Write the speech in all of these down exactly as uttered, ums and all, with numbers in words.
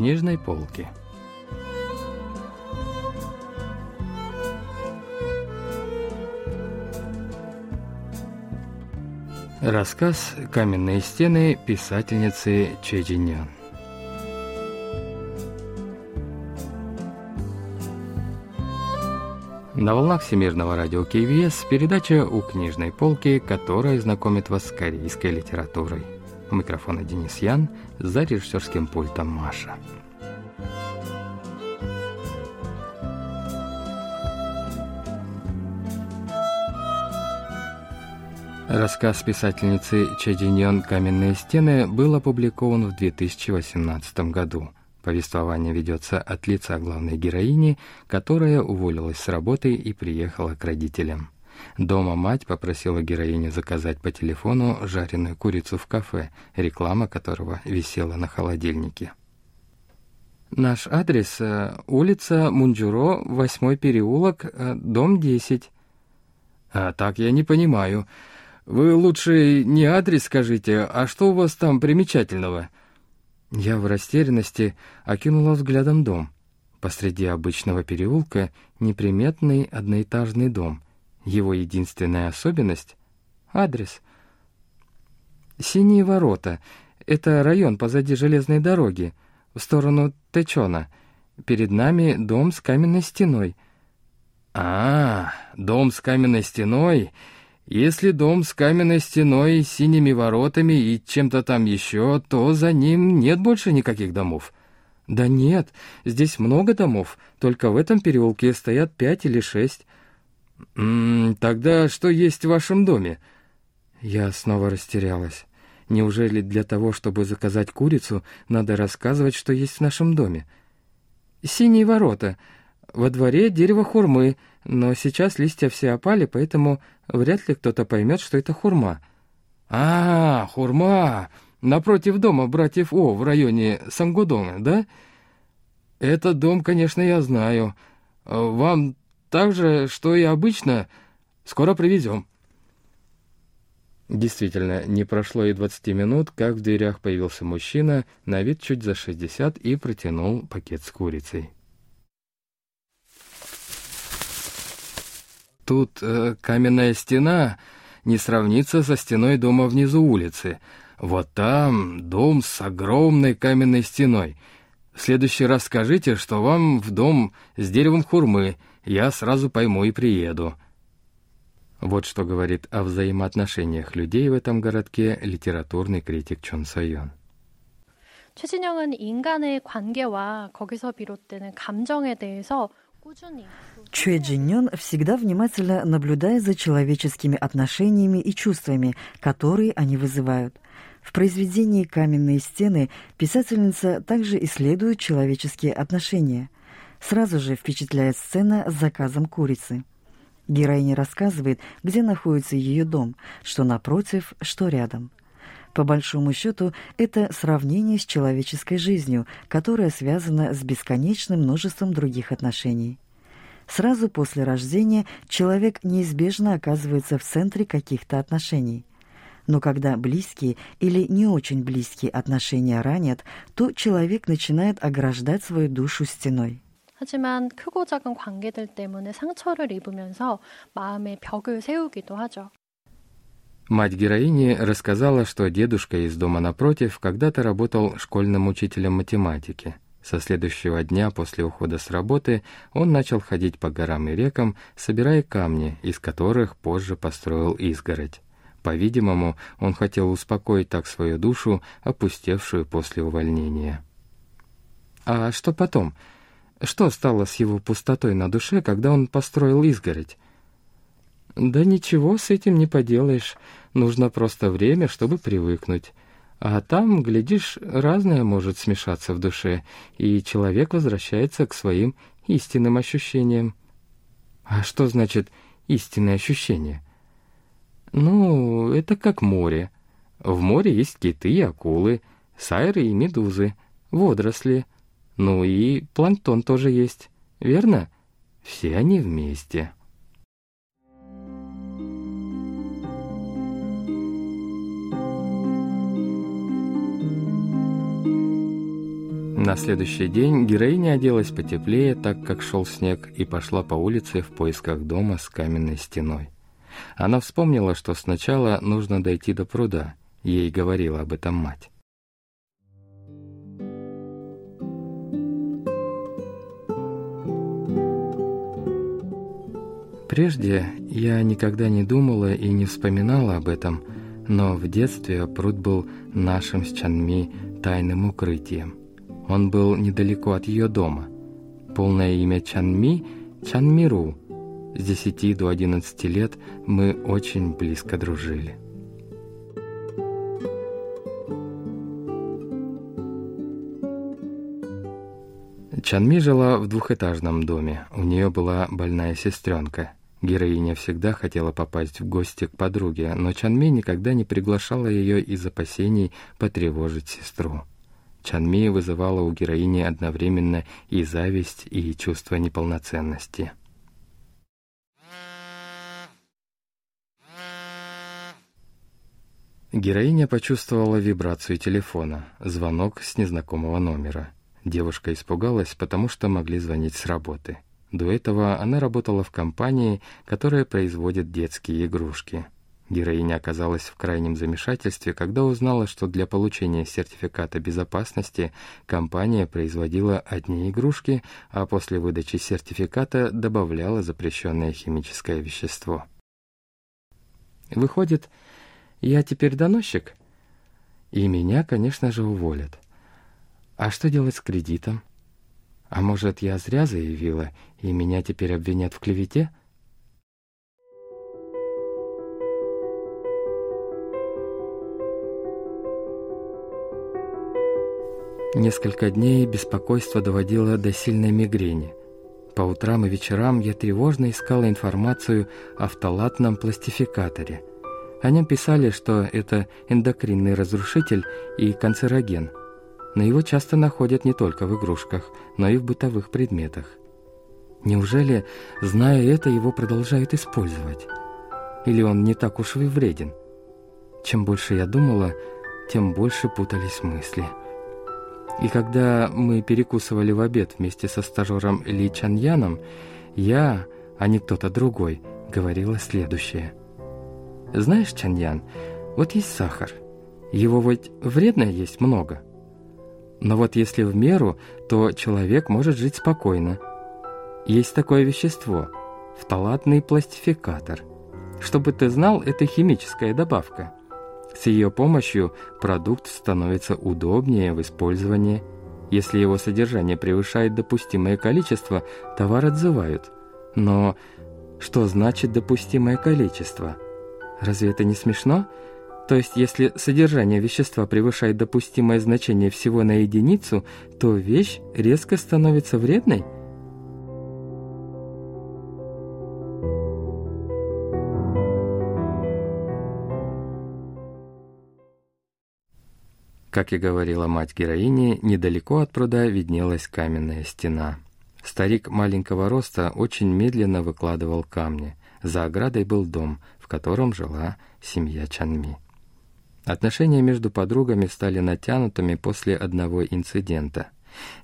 книжной полки. Рассказ «Каменные стены» писательницы Чхэ Джинён. На волнах Всемирного радио КВС передача «У книжной полки», которая знакомит вас с корейской литературой. У микрофона Денис Ян, за режиссерским пультом Маша. Рассказ писательницы Чхэ Джинён «Каменные стены» был опубликован в две тысячи восемнадцатом году. Повествование ведется от лица главной героини, которая уволилась с работы и приехала к родителям. Дома мать попросила героиню заказать по телефону жареную курицу в кафе, реклама которого висела на холодильнике. Наш адрес – улица Мунджуро, восьмой переулок, дом десять. А так я не понимаю. Вы лучше не адрес скажите, а что у вас там примечательного? Я в растерянности окинула взглядом дом. Посреди обычного переулка неприметный одноэтажный дом. Его единственная особенность — адрес. «Синие ворота» — это район позади железной дороги, в сторону Тэчона. Перед нами дом с каменной стеной. «А, дом с каменной стеной? Если дом с каменной стеной, синими воротами и чем-то там еще, то за ним нет больше никаких домов». «Да нет, здесь много домов, только в этом переулке стоят пять или шесть». «Тогда что есть в вашем доме?» Я снова растерялась. Неужели для того, чтобы заказать курицу, надо рассказывать, что есть в нашем доме? «Синие ворота. Во дворе дерево хурмы, но сейчас листья все опали, поэтому вряд ли кто-то поймет, что это хурма». «А, хурма! Напротив дома братьев О в районе Самгудона, да? Этот дом, конечно, я знаю. Вам так же, что и обычно, скоро привезем». Действительно, не прошло и двадцати минут, как в дверях появился мужчина, на вид чуть за шестьдесят, и протянул пакет с курицей. «Тут э, каменная стена не сравнится со стеной дома внизу улицы. Вот там дом с огромной каменной стеной. В следующий раз скажите, что вам в дом с деревом хурмы. Я сразу пойму и приеду». Вот что говорит о взаимоотношениях людей в этом городке литературный критик Чон Соён. Чхэ Джинён은 인간의 관계와 거기서 비롯되는 감정에 대해서 Чхэ Джинён всегда внимательно наблюдает за человеческими отношениями и чувствами, которые они вызывают. В произведении «Каменные стены» писательница также исследует человеческие отношения. Сразу же впечатляет сцена с заказом курицы. Героиня рассказывает, где находится ее дом, что напротив, что рядом. По большому счету, это сравнение с человеческой жизнью, которая связана с бесконечным множеством других отношений. Сразу после рождения человек неизбежно оказывается в центре каких-то отношений. Но когда близкие или не очень близкие отношения ранят, то человек начинает ограждать свою душу стеной. 하지만 크고 작은 관계들 때문에 상처를 입으면서 마음의 벽을 세우기도 하죠. Мать героини рассказала, что дедушка из дома напротив когда-то работал школьным учителем математики. Со следующего дня после ухода с работы он начал ходить по горам и рекам, собирая камни, из которых позже построил изгородь. По-видимому, он хотел успокоить так свою душу, опустевшую после увольнения. А что потом? Что стало с его пустотой на душе, когда он построил изгородь? Да ничего с этим не поделаешь. Нужно просто время, чтобы привыкнуть. А там, глядишь, разное может смешаться в душе, и человек возвращается к своим истинным ощущениям. А что значит истинные ощущения? Ну, это как море. В море есть киты и акулы, сайры и медузы, водоросли. Ну и планктон тоже есть, верно? Все они вместе. На следующий день героиня оделась потеплее, так как шел снег, и пошла по улице в поисках дома с каменной стеной. Она вспомнила, что сначала нужно дойти до пруда, ей говорила об этом мать. Прежде я никогда не думала и не вспоминала об этом, но в детстве пруд был нашим с Чанми тайным укрытием. Он был недалеко от ее дома. Полное имя Чанми – Чанмиру. С десяти до одиннадцати лет мы очень близко дружили. Чанми жила в двухэтажном доме. У нее была больная сестренка. Героиня всегда хотела попасть в гости к подруге, но Чанми никогда не приглашала ее из опасений потревожить сестру. Чанми вызывала у героини одновременно и зависть, и чувство неполноценности. Героиня почувствовала вибрацию телефона, звонок с незнакомого номера. Девушка испугалась, потому что могли звонить с работы. До этого она работала в компании, которая производит детские игрушки. Героиня оказалась в крайнем замешательстве, когда узнала, что для получения сертификата безопасности компания производила одни игрушки, а после выдачи сертификата добавляла запрещенное химическое вещество. Выходит, я теперь доносчик? И меня, конечно же, уволят. А что делать с кредитом? А может, я зря заявила, и меня теперь обвинят в клевете? Несколько дней беспокойство доводило до сильной мигрени. По утрам и вечерам я тревожно искала информацию о фталатном пластификаторе. О нем писали, что это эндокринный разрушитель и канцероген, но его часто находят не только в игрушках, но и в бытовых предметах. Неужели, зная это, его продолжают использовать? Или он не так уж и вреден? Чем больше я думала, тем больше путались мысли. И когда мы перекусывали в обед вместе со стажером Ли Чаньяном, я, а не кто-то другой, говорила следующее. «Знаешь, Чаньян, вот есть сахар. Его ведь вредно есть много. Но вот если в меру, то человек может жить спокойно. Есть такое вещество – фталатный пластификатор. Чтобы ты знал, это химическая добавка. С ее помощью продукт становится удобнее в использовании. Если его содержание превышает допустимое количество, товар отзывают. Но что значит допустимое количество? Разве это не смешно? То есть, если содержание вещества превышает допустимое значение всего на единицу, то вещь резко становится вредной? Как и говорила мать героини, недалеко от пруда виднелась каменная стена. Старик маленького роста очень медленно выкладывал камни. За оградой был дом, в котором жила семья Чанми. Отношения между подругами стали натянутыми после одного инцидента.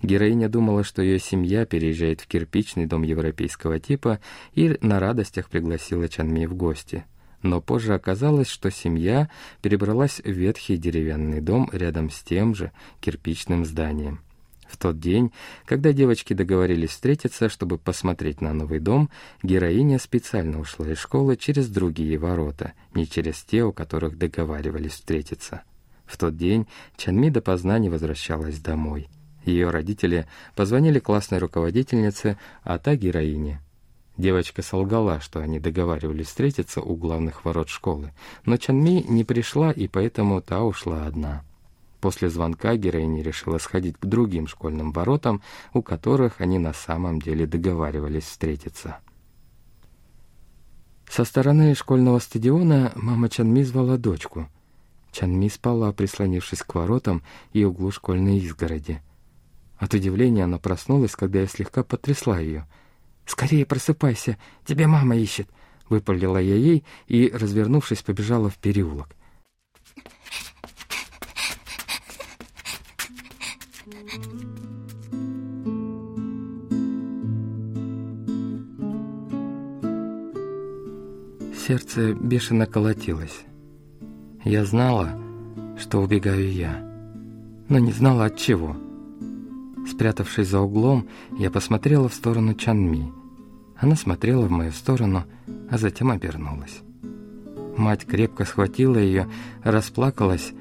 Героиня думала, что ее семья переезжает в кирпичный дом европейского типа, и на радостях пригласила Чанми в гости. Но позже оказалось, что семья перебралась в ветхий деревянный дом рядом с тем же кирпичным зданием. В тот день, когда девочки договорились встретиться, чтобы посмотреть на новый дом, героиня специально ушла из школы через другие ворота, не через те, у которых договаривались встретиться. В тот день Чанми допоздна не возвращалась домой. Ее родители позвонили классной руководительнице, а та героине. Девочка солгала, что они договаривались встретиться у главных ворот школы, но Чанми не пришла, и поэтому та ушла одна. После звонка героиня решила сходить к другим школьным воротам, у которых они на самом деле договаривались встретиться. Со стороны школьного стадиона мама Чанми звала дочку. Чанми спала, прислонившись к воротам и углу школьной изгороди. От удивления она проснулась, когда я слегка потрясла ее. «Скорее просыпайся, тебя мама ищет!» — выпалила я ей и, развернувшись, побежала в переулок. Сердце бешено колотилось. Я знала, что убегаю я, но не знала от чего. Спрятавшись за углом, я посмотрела в сторону Чанми. Она смотрела в мою сторону, а затем обернулась. Мать крепко схватила ее, расплакалась,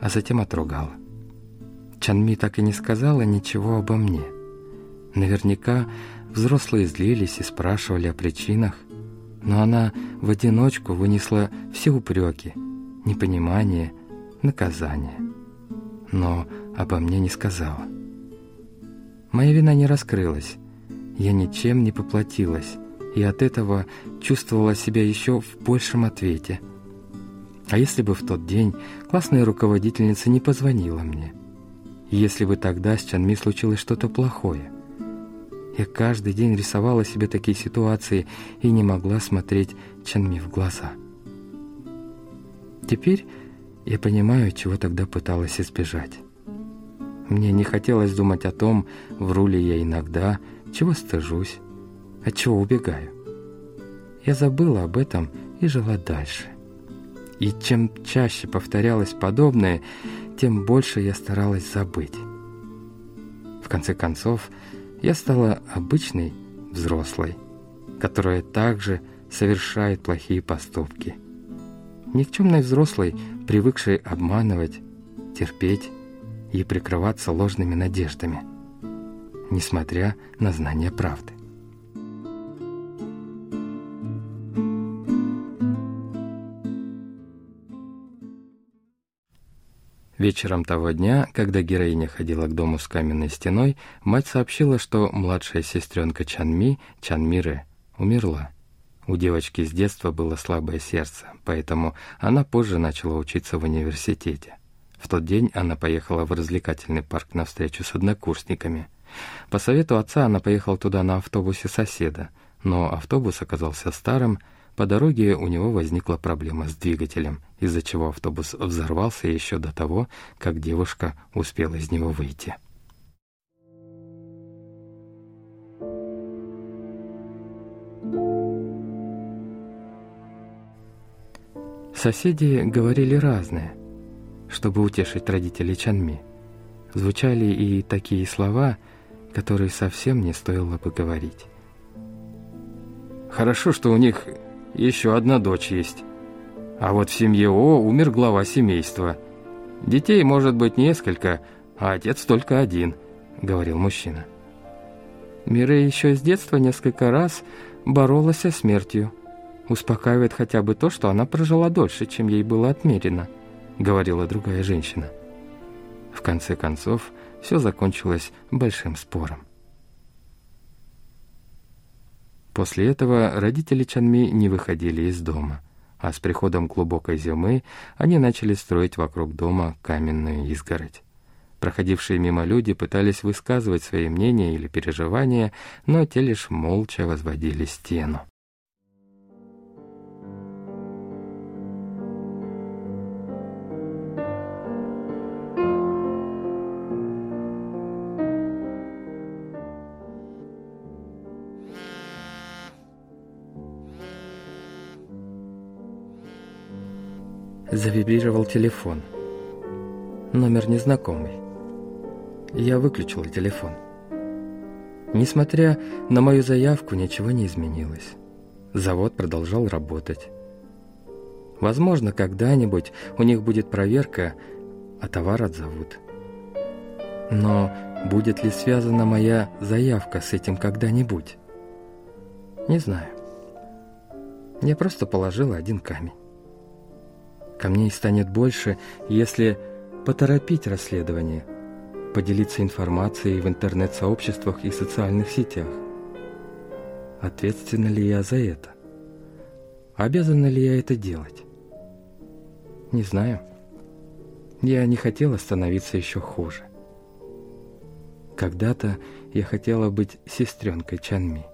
а затем отругала. Чанми так и не сказала ничего обо мне. Наверняка взрослые злились и спрашивали о причинах, но она в одиночку вынесла все упреки, непонимание, наказание. Но обо мне не сказала. Моя вина не раскрылась, я ничем не поплатилась, и от этого чувствовала себя еще в большем ответе. А если бы в тот день классная руководительница не позвонила мне? Если бы тогда с Чанми случилось что-то плохое? Я каждый день рисовала себе такие ситуации и не могла смотреть Чанми в глаза. Теперь я понимаю, чего тогда пыталась избежать. Мне не хотелось думать о том, вру ли я иногда, чего стыжусь, от чего убегаю. Я забыла об этом и жила дальше. И чем чаще повторялось подобное, тем больше я старалась забыть. В конце концов, я стала обычной взрослой, которая также совершает плохие поступки. Никчемной взрослой, привыкшей обманывать, терпеть и прикрываться ложными надеждами, несмотря на знание правды. Вечером того дня, когда героиня ходила к дому с каменной стеной, мать сообщила, что младшая сестренка Чанми, Чанмирэ, умерла. У девочки с детства было слабое сердце, поэтому она позже начала учиться в университете. В тот день она поехала в развлекательный парк на встречу с однокурсниками. По совету отца она поехала туда на автобусе соседа, но автобус оказался старым. По дороге у него возникла проблема с двигателем, из-за чего автобус взорвался еще до того, как девушка успела из него выйти. Соседи говорили разное, чтобы утешить родителей Чанми. Звучали и такие слова, которые совсем не стоило бы говорить. «Хорошо, что у них еще одна дочь есть. А вот в семье О умер глава семейства. Детей может быть несколько, а отец только один», — говорил мужчина. «Мирэ еще с детства несколько раз боролась со смертью. Успокаивает хотя бы то, что она прожила дольше, чем ей было отмерено», — говорила другая женщина. В конце концов, все закончилось большим спором. После этого родители Чанми не выходили из дома, а с приходом глубокой зимы они начали строить вокруг дома каменную изгородь. Проходившие мимо люди пытались высказывать свои мнения или переживания, но те лишь молча возводили стену. Завибрировал телефон. Номер незнакомый. Я выключила телефон. Несмотря на мою заявку, ничего не изменилось. Завод продолжал работать. Возможно, когда-нибудь у них будет проверка, а товар отзовут. Но будет ли связана моя заявка с этим когда-нибудь? Не знаю. Я просто положила один камень. Камней станет больше, если поторопить расследование, поделиться информацией в интернет-сообществах и социальных сетях. Ответственна ли я за это? Обязана ли я это делать? Не знаю. Я не хотела становиться еще хуже. Когда-то я хотела быть сестренкой Чанми,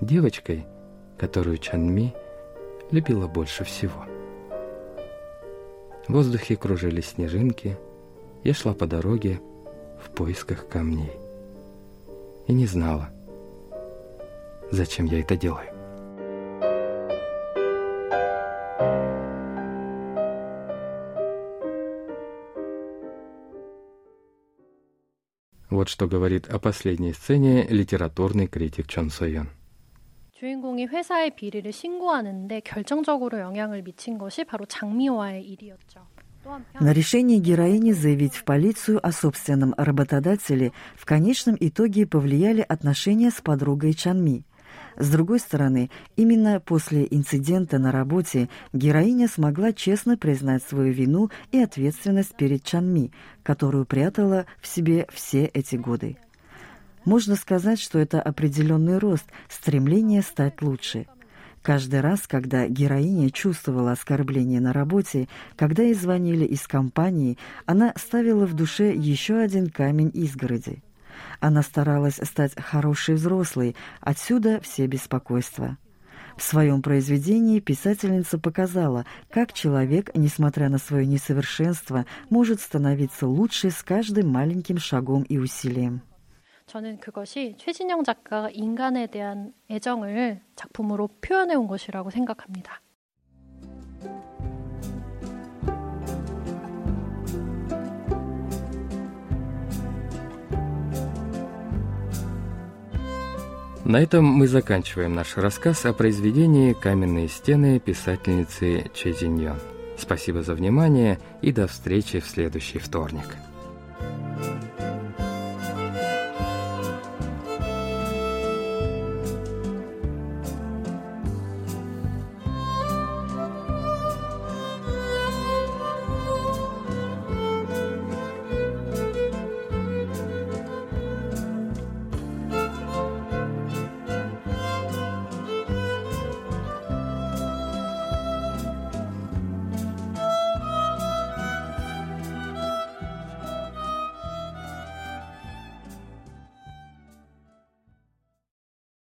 девочкой, которую Чанми любила больше всего. В воздухе кружились снежинки, я шла по дороге в поисках камней и не знала, зачем я это делаю. Вот что говорит о последней сцене литературный критик Чон Соён. На решение героини заявить в полицию о собственном работодателе в конечном итоге повлияли отношения с подругой Чанми. С другой стороны, именно после инцидента на работе героиня смогла честно признать свою вину и ответственность перед Чанми, которую прятала в себе все эти годы. Можно сказать, что это определенный рост, стремление стать лучше. Каждый раз, когда героиня чувствовала оскорбление на работе, когда ей звонили из компании, она ставила в душе еще один камень изгороди. Она старалась стать хорошей взрослой, отсюда все беспокойства. В своем произведении писательница показала, как человек, несмотря на свое несовершенство, может становиться лучше с каждым маленьким шагом и усилием. 저는 그것이 최진영 작가가 인간에 대한 애정을 작품으로 표현해 온 것이라고 생각합니다. На этом мы заканчиваем наш рассказ о произведении «Каменные стены» писательницы Чадиньон. Спасибо за внимание и до встречи в следующий вторник.